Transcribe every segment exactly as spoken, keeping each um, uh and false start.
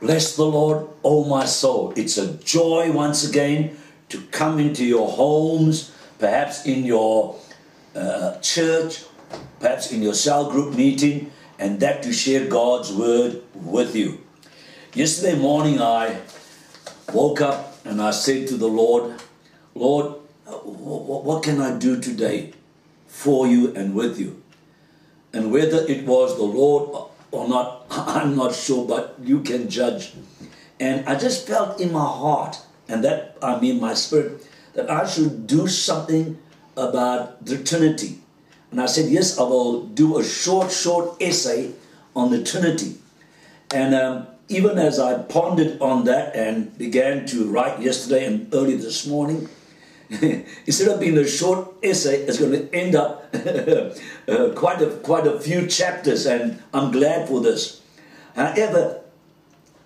Bless the Lord, O my soul. It's a joy once again to come into your homes, perhaps in your uh, church, perhaps in your cell group meeting, and that to share God's word with you. Yesterday morning I woke up and I said to the Lord, Lord, what can I do today for you and with you? And whether it was the Lord or not, I'm not sure, but you can judge. And I just felt in my heart, and that I mean my spirit, that I should do something about the Trinity. And I said, yes, I will do a short, short essay on the Trinity. And um, even as I pondered on that and began to write yesterday and early this morning, instead of being a short essay, it's going to end up uh, quite, a, quite a few chapters, and I'm glad for this. However,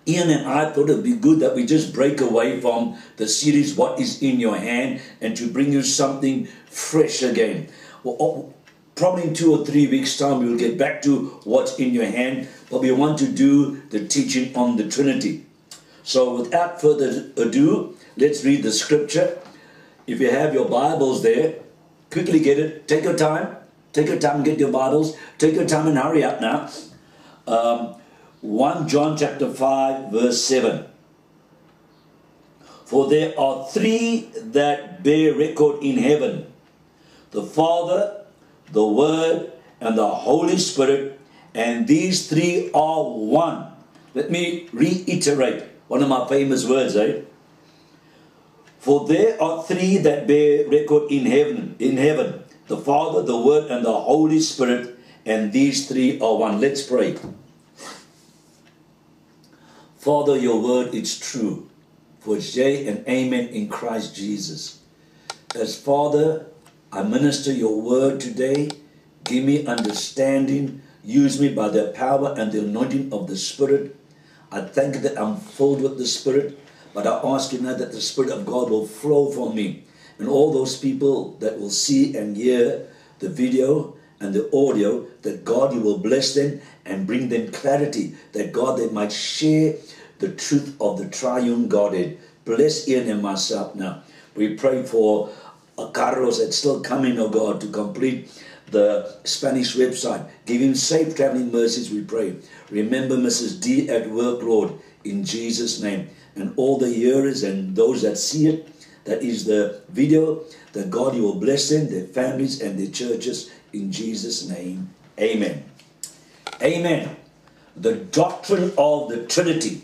Ian and I thought it would be good that we just break away from the series What Is In Your Hand and to bring you something fresh again. Well, probably in two or three weeks' time we'll get back to What's In Your Hand, but we want to do the teaching on the Trinity. So without further ado, let's read the scripture. If you have your Bibles there, quickly get it. Take your time. Take your time and get your Bibles. Take your time and hurry up now. Um, First John chapter five verse seven. For there are three that bear record in heaven, the Father, the Word, and the Holy Spirit, and these three are one. Let me reiterate one of my famous words, eh? For there are three that bear record in heaven, in heaven, the Father, the Word, and the Holy Spirit, and these three are one. Let's pray. Father, your word is true, for it's yea and amen in Christ Jesus. As Father, I minister your word today. Give me understanding. Use me by the power and the anointing of the Spirit. I thank you that I'm filled with the Spirit. But I ask you now that the Spirit of God will flow from me. And all those people that will see and hear the video and the audio, that God, you will bless them and bring them clarity. That God, they might share the truth of the triune Godhead. Bless Ian and myself now. We pray for Carlos that's still coming, oh God, to complete the Spanish website. Give him safe traveling mercies, we pray. Remember Missus D at work, Lord, in Jesus' name. And all the hearers and those that see it, that is the video, that God, you will bless them, their families, and their churches in Jesus' name. Amen. Amen. The doctrine of the Trinity.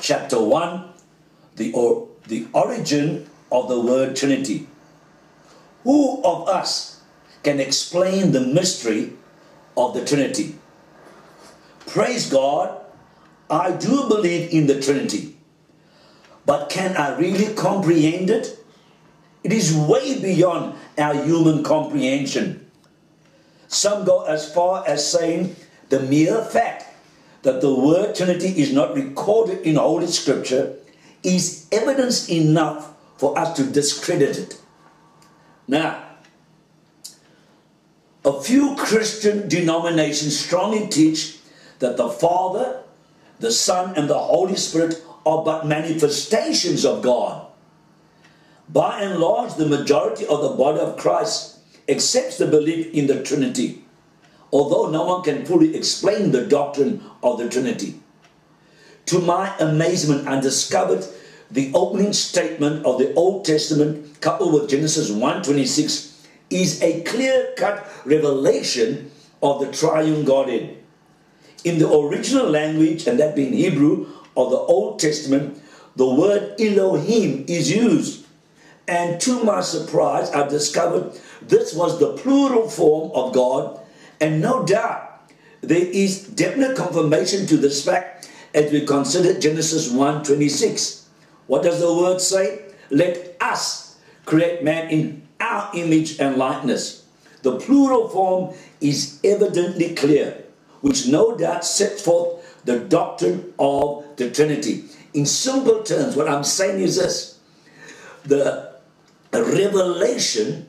Chapter one, the, or, the origin of the word Trinity. Who of us can explain the mystery of the Trinity? Praise God, I do believe in the Trinity. But can I really comprehend it? It is way beyond our human comprehension. Some go as far as saying the mere fact that the word Trinity is not recorded in Holy Scripture is evidence enough for us to discredit it. Now, a few Christian denominations strongly teach that the Father, the Son, and the Holy Spirit are but manifestations of God. By and large, the majority of the body of Christ accepts the belief in the Trinity, although no one can fully explain the doctrine of the Trinity. To my amazement, I discovered the opening statement of the Old Testament, coupled with Genesis one twenty-six, is a clear-cut revelation of the triune Godhead. In the original language, and that being Hebrew, of the Old Testament, the word Elohim is used. And to my surprise, I discovered this was the plural form of God, and no doubt there is definite confirmation to this fact as we consider Genesis one twenty-six. What does the word say? Let us create man in our image and likeness. The plural form is evidently clear, which no doubt sets forth the doctrine of the Trinity. In simple terms, what I'm saying is this: the revelation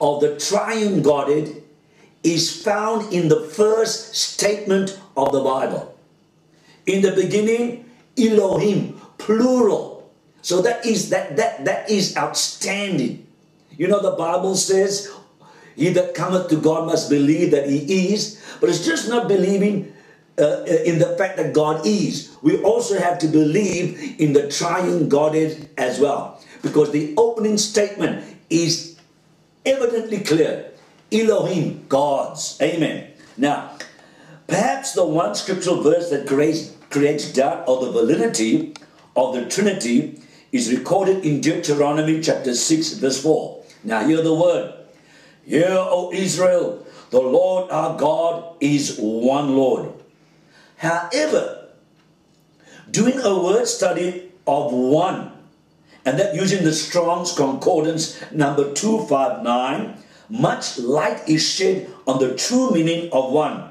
of the triune Godhead is found in the first statement of the Bible. In the beginning, Elohim, plural. So that is that that that is outstanding. You know, the Bible says, "He that cometh to God must believe that He is," but it's just not believing uh, in the fact that God is. We also have to believe in the triune Godhead as well, because the opening statement is evidently clear: Elohim, gods. Amen. Now, perhaps the one scriptural verse that creates, creates doubt of the validity of the Trinity is recorded in Deuteronomy chapter six, verse four. Now, hear the word. Hear, O Israel, the Lord our God is one Lord. However, doing a word study of one, and that using the Strong's Concordance number two five nine, much light is shed on the true meaning of one,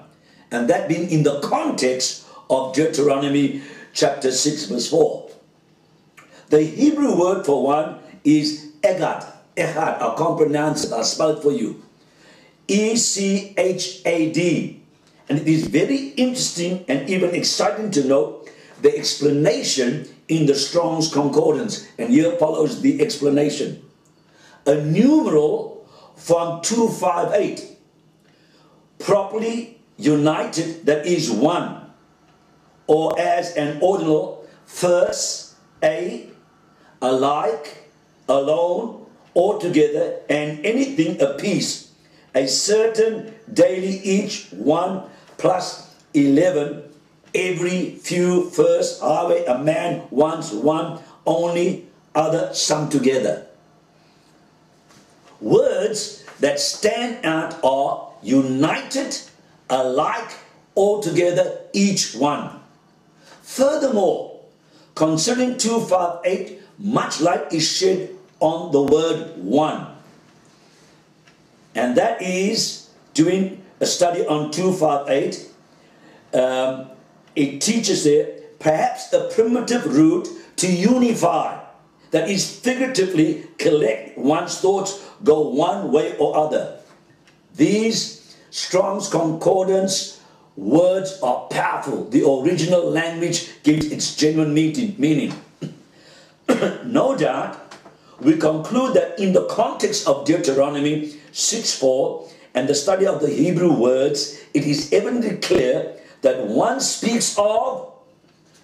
and that being in the context of Deuteronomy chapter six, verse four. The Hebrew word for one is echad. Echad, I can't pronounce it, I'll spell it for you. E C H A D. And it is very interesting and even exciting to note the explanation in the Strong's Concordance. And here follows the explanation. A numeral from two five eight, properly united, that is one, or as an ordinal, first, a, alike, alone, altogether, and anything apiece, a certain, daily, each, one, plus eleven, every, few, first, highway, a man, once, one, only, other, some together. Words that stand out are united, alike, altogether, each one. Furthermore, concerning two five eight, much light is shed on the word one, and that is doing a study on two five eight. Um, it teaches there perhaps a primitive root to unify, that is figuratively collect one's thoughts, go one way or other. These Strong's Concordance words are powerful. The original language gives its genuine meaning. No doubt, we conclude that in the context of Deuteronomy six four and the study of the Hebrew words, it is evidently clear that one speaks of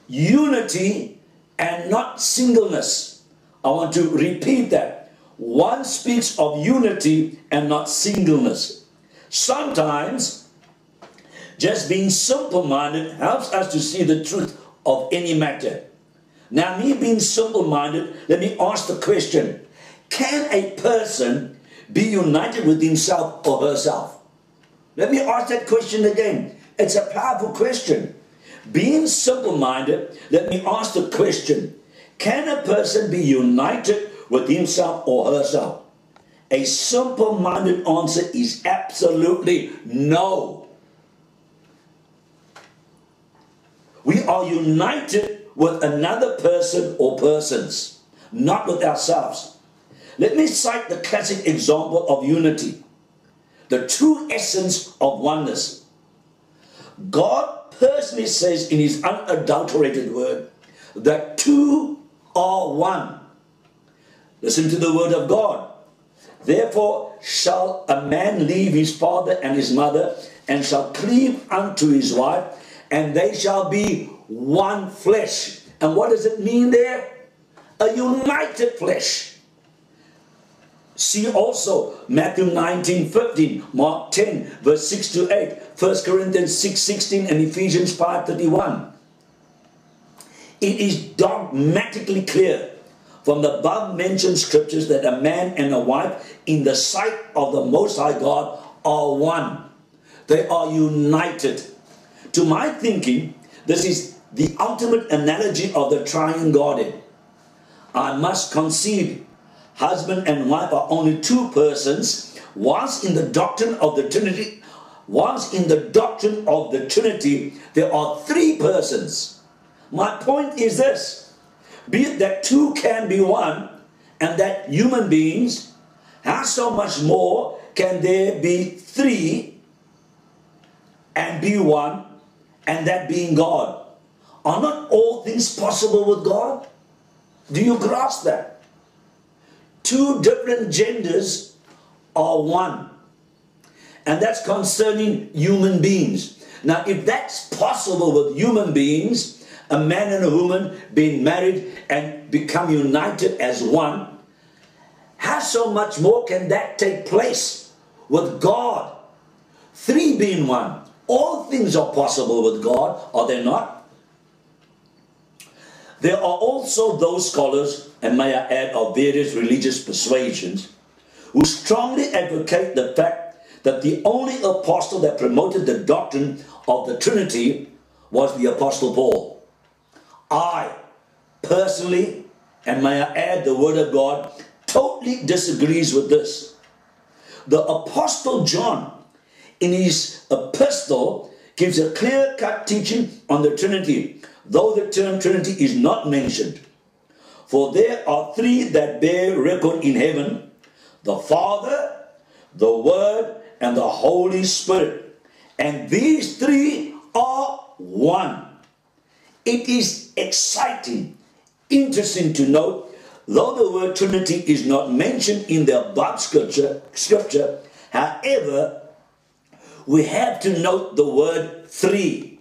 unity and not singleness. I want to repeat that. One speaks of unity and not singleness. Sometimes just being simple-minded helps us to see the truth of any matter. Now, me being simple-minded, let me ask the question, can a person be united with himself or herself? Let me ask that question again. It's a powerful question. Being simple-minded, let me ask the question, can a person be united with himself or herself? A simple-minded answer is absolutely no. We are united with another person or persons, not with ourselves. Let me cite the classic example of unity, the true essence of oneness. God personally says in His unadulterated word that two are one. Listen to the word of God. Therefore shall a man leave his father and his mother, and shall cleave unto his wife, and they shall be one flesh. And what does it mean there? A united flesh. See also Matthew nineteen fifteen, Mark ten, verse six to eight, First Corinthians six sixteen, and Ephesians five thirty-one. It is dogmatically clear from the above mentioned scriptures that a man and a wife in the sight of the Most High God are one. They are united. To my thinking, this is the ultimate analogy of the triune Godhead. I must concede, husband and wife are only two persons. Whilst in the doctrine of the Trinity, whilst in the doctrine of the Trinity, there are three persons. My point is this: be it that two can be one, and that human beings, how so much more can there be three and be one? And that being God. Are not all things possible with God? Do you grasp that? Two different genders are one. And that's concerning human beings. Now, if that's possible with human beings, a man and a woman being married and become united as one, how so much more can that take place with God? Three being one. All things are possible with God, are they not? There are also those scholars, and may I add, of various religious persuasions, who strongly advocate the fact that the only apostle that promoted the doctrine of the Trinity was the Apostle Paul. I, personally, and may I add the Word of God, totally disagrees with this. The Apostle John, in his epistle, gives a clear-cut teaching on the Trinity, though the term Trinity is not mentioned. For there are three that bear record in heaven, the Father, the Word, and the Holy Spirit. And these three are one. It is exciting, interesting to note, though the word Trinity is not mentioned in the above scripture, scripture, however, we have to note the word three.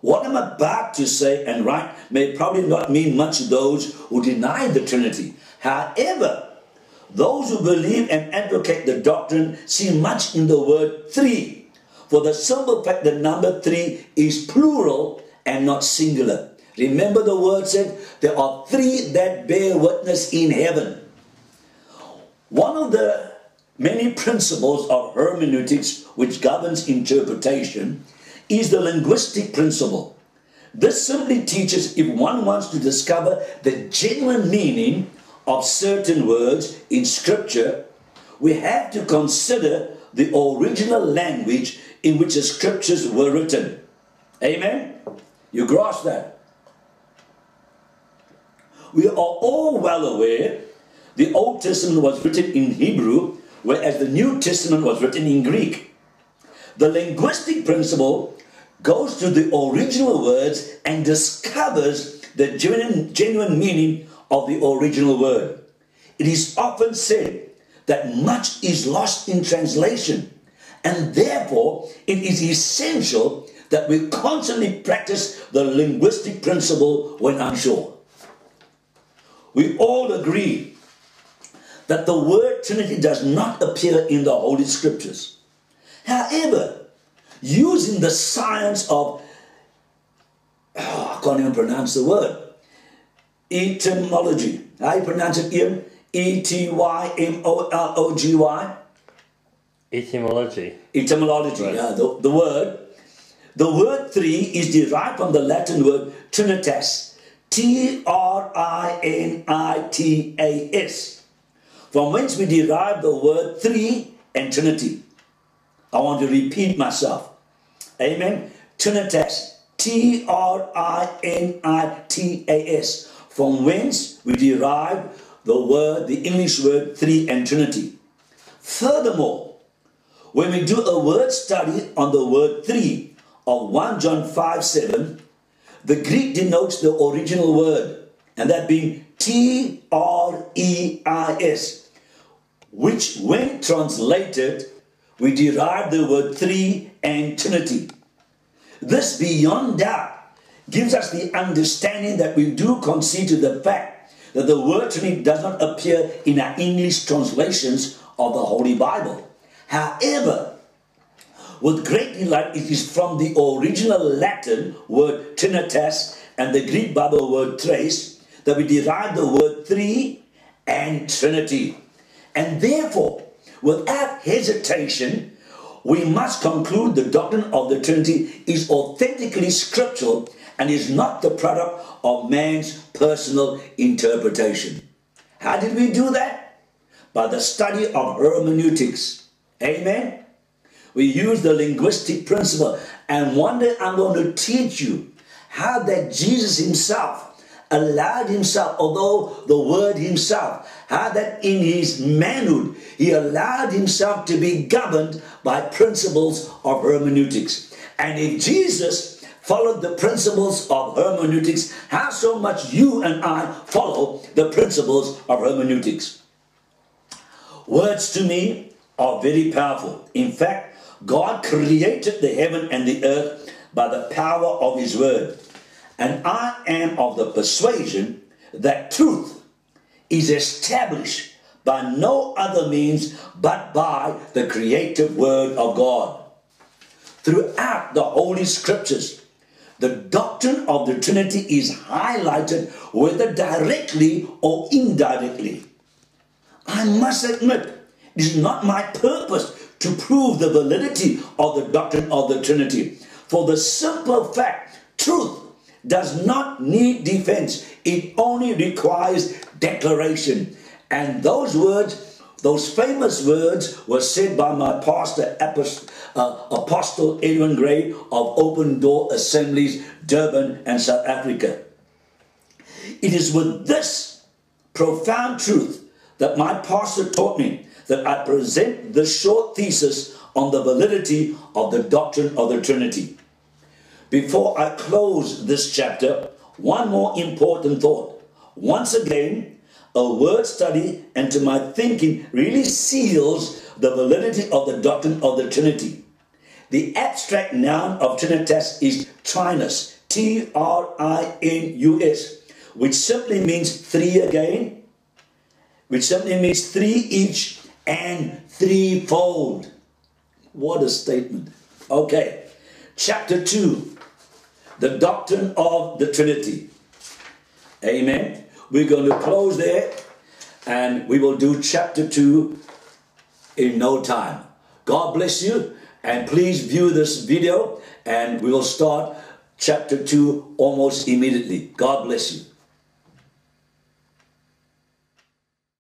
What I'm about to say and write may probably not mean much to those who deny the Trinity. However, those who believe and advocate the doctrine see much in the word three, for the simple fact that number three is plural and not singular. Remember the word said, there are three that bear witness in heaven. One of the many principles of hermeneutics which governs interpretation is the linguistic principle. This simply teaches if one wants to discover the genuine meaning of certain words in Scripture, we have to consider the original language in which the Scriptures were written. Amen? You grasp that. We are all well aware the Old Testament was written in Hebrew, whereas the New Testament was written in Greek. The linguistic principle goes to the original words and discovers the genuine, genuine meaning of the original word. It is often said that much is lost in translation, and therefore it is essential that we constantly practice the linguistic principle when unsure. We all agree that the word Trinity does not appear in the Holy Scriptures. However, using the science of, oh, I can't even pronounce the word, etymology. How do you pronounce it, Ian? E T Y M O L O G Y? Etymology. Etymology, right. Yeah, the, the word. The word three is derived from the Latin word trinitas, T R I N I T A S, from whence we derive the word three and Trinity. I want to repeat myself. Amen. Trinitas. T R I N I T A S, from whence we derive the word, the English word, three and Trinity. Furthermore, when we do a word study on the word three of First John five seven, the Greek denotes the original word, and that being T R E I S, which when translated, we derive the word three and Trinity. This, beyond doubt, gives us the understanding that we do concede to the fact that the word Trinity does not appear in our English translations of the Holy Bible. However, with great delight, it is from the original Latin word trinitas and the Greek Bible word treis that we derive the word three and Trinity. And therefore, without hesitation, we must conclude the doctrine of the Trinity is authentically scriptural and is not the product of man's personal interpretation. How did we do that? By the study of hermeneutics. Amen? We use the linguistic principle, and one day I'm going to teach you how that Jesus himself allowed himself, although the word himself, how that in his manhood, he allowed himself to be governed by principles of hermeneutics. And if Jesus followed the principles of hermeneutics, how so much you and I follow the principles of hermeneutics. Words to me are very powerful. In fact, God created the heaven and the earth by the power of his word. And I am of the persuasion that truth is established by no other means but by the creative word of God. Throughout the Holy Scriptures, the doctrine of the Trinity is highlighted whether directly or indirectly. I must admit, it is not my purpose to prove the validity of the doctrine of the Trinity, for the simple fact, truth does not need defense. It only requires declaration. And those words, those famous words, were said by my pastor, Apostle Edwin Gray of Open Door Assemblies, Durban and South Africa. It is with this profound truth that my pastor taught me that I present this short thesis on the validity of the doctrine of the Trinity. Before I close this chapter, one more important thought. Once again, a word study, and to my thinking, really seals the validity of the doctrine of the Trinity. The abstract noun of trinitas is trinus, T R I N U S, which simply means three again, which simply means three each and threefold. What a statement. Okay, chapter two. The doctrine of the Trinity. Amen. We're going to close there and we will do chapter two in no time. God bless you, and please view this video and we will start chapter two almost immediately. God bless you.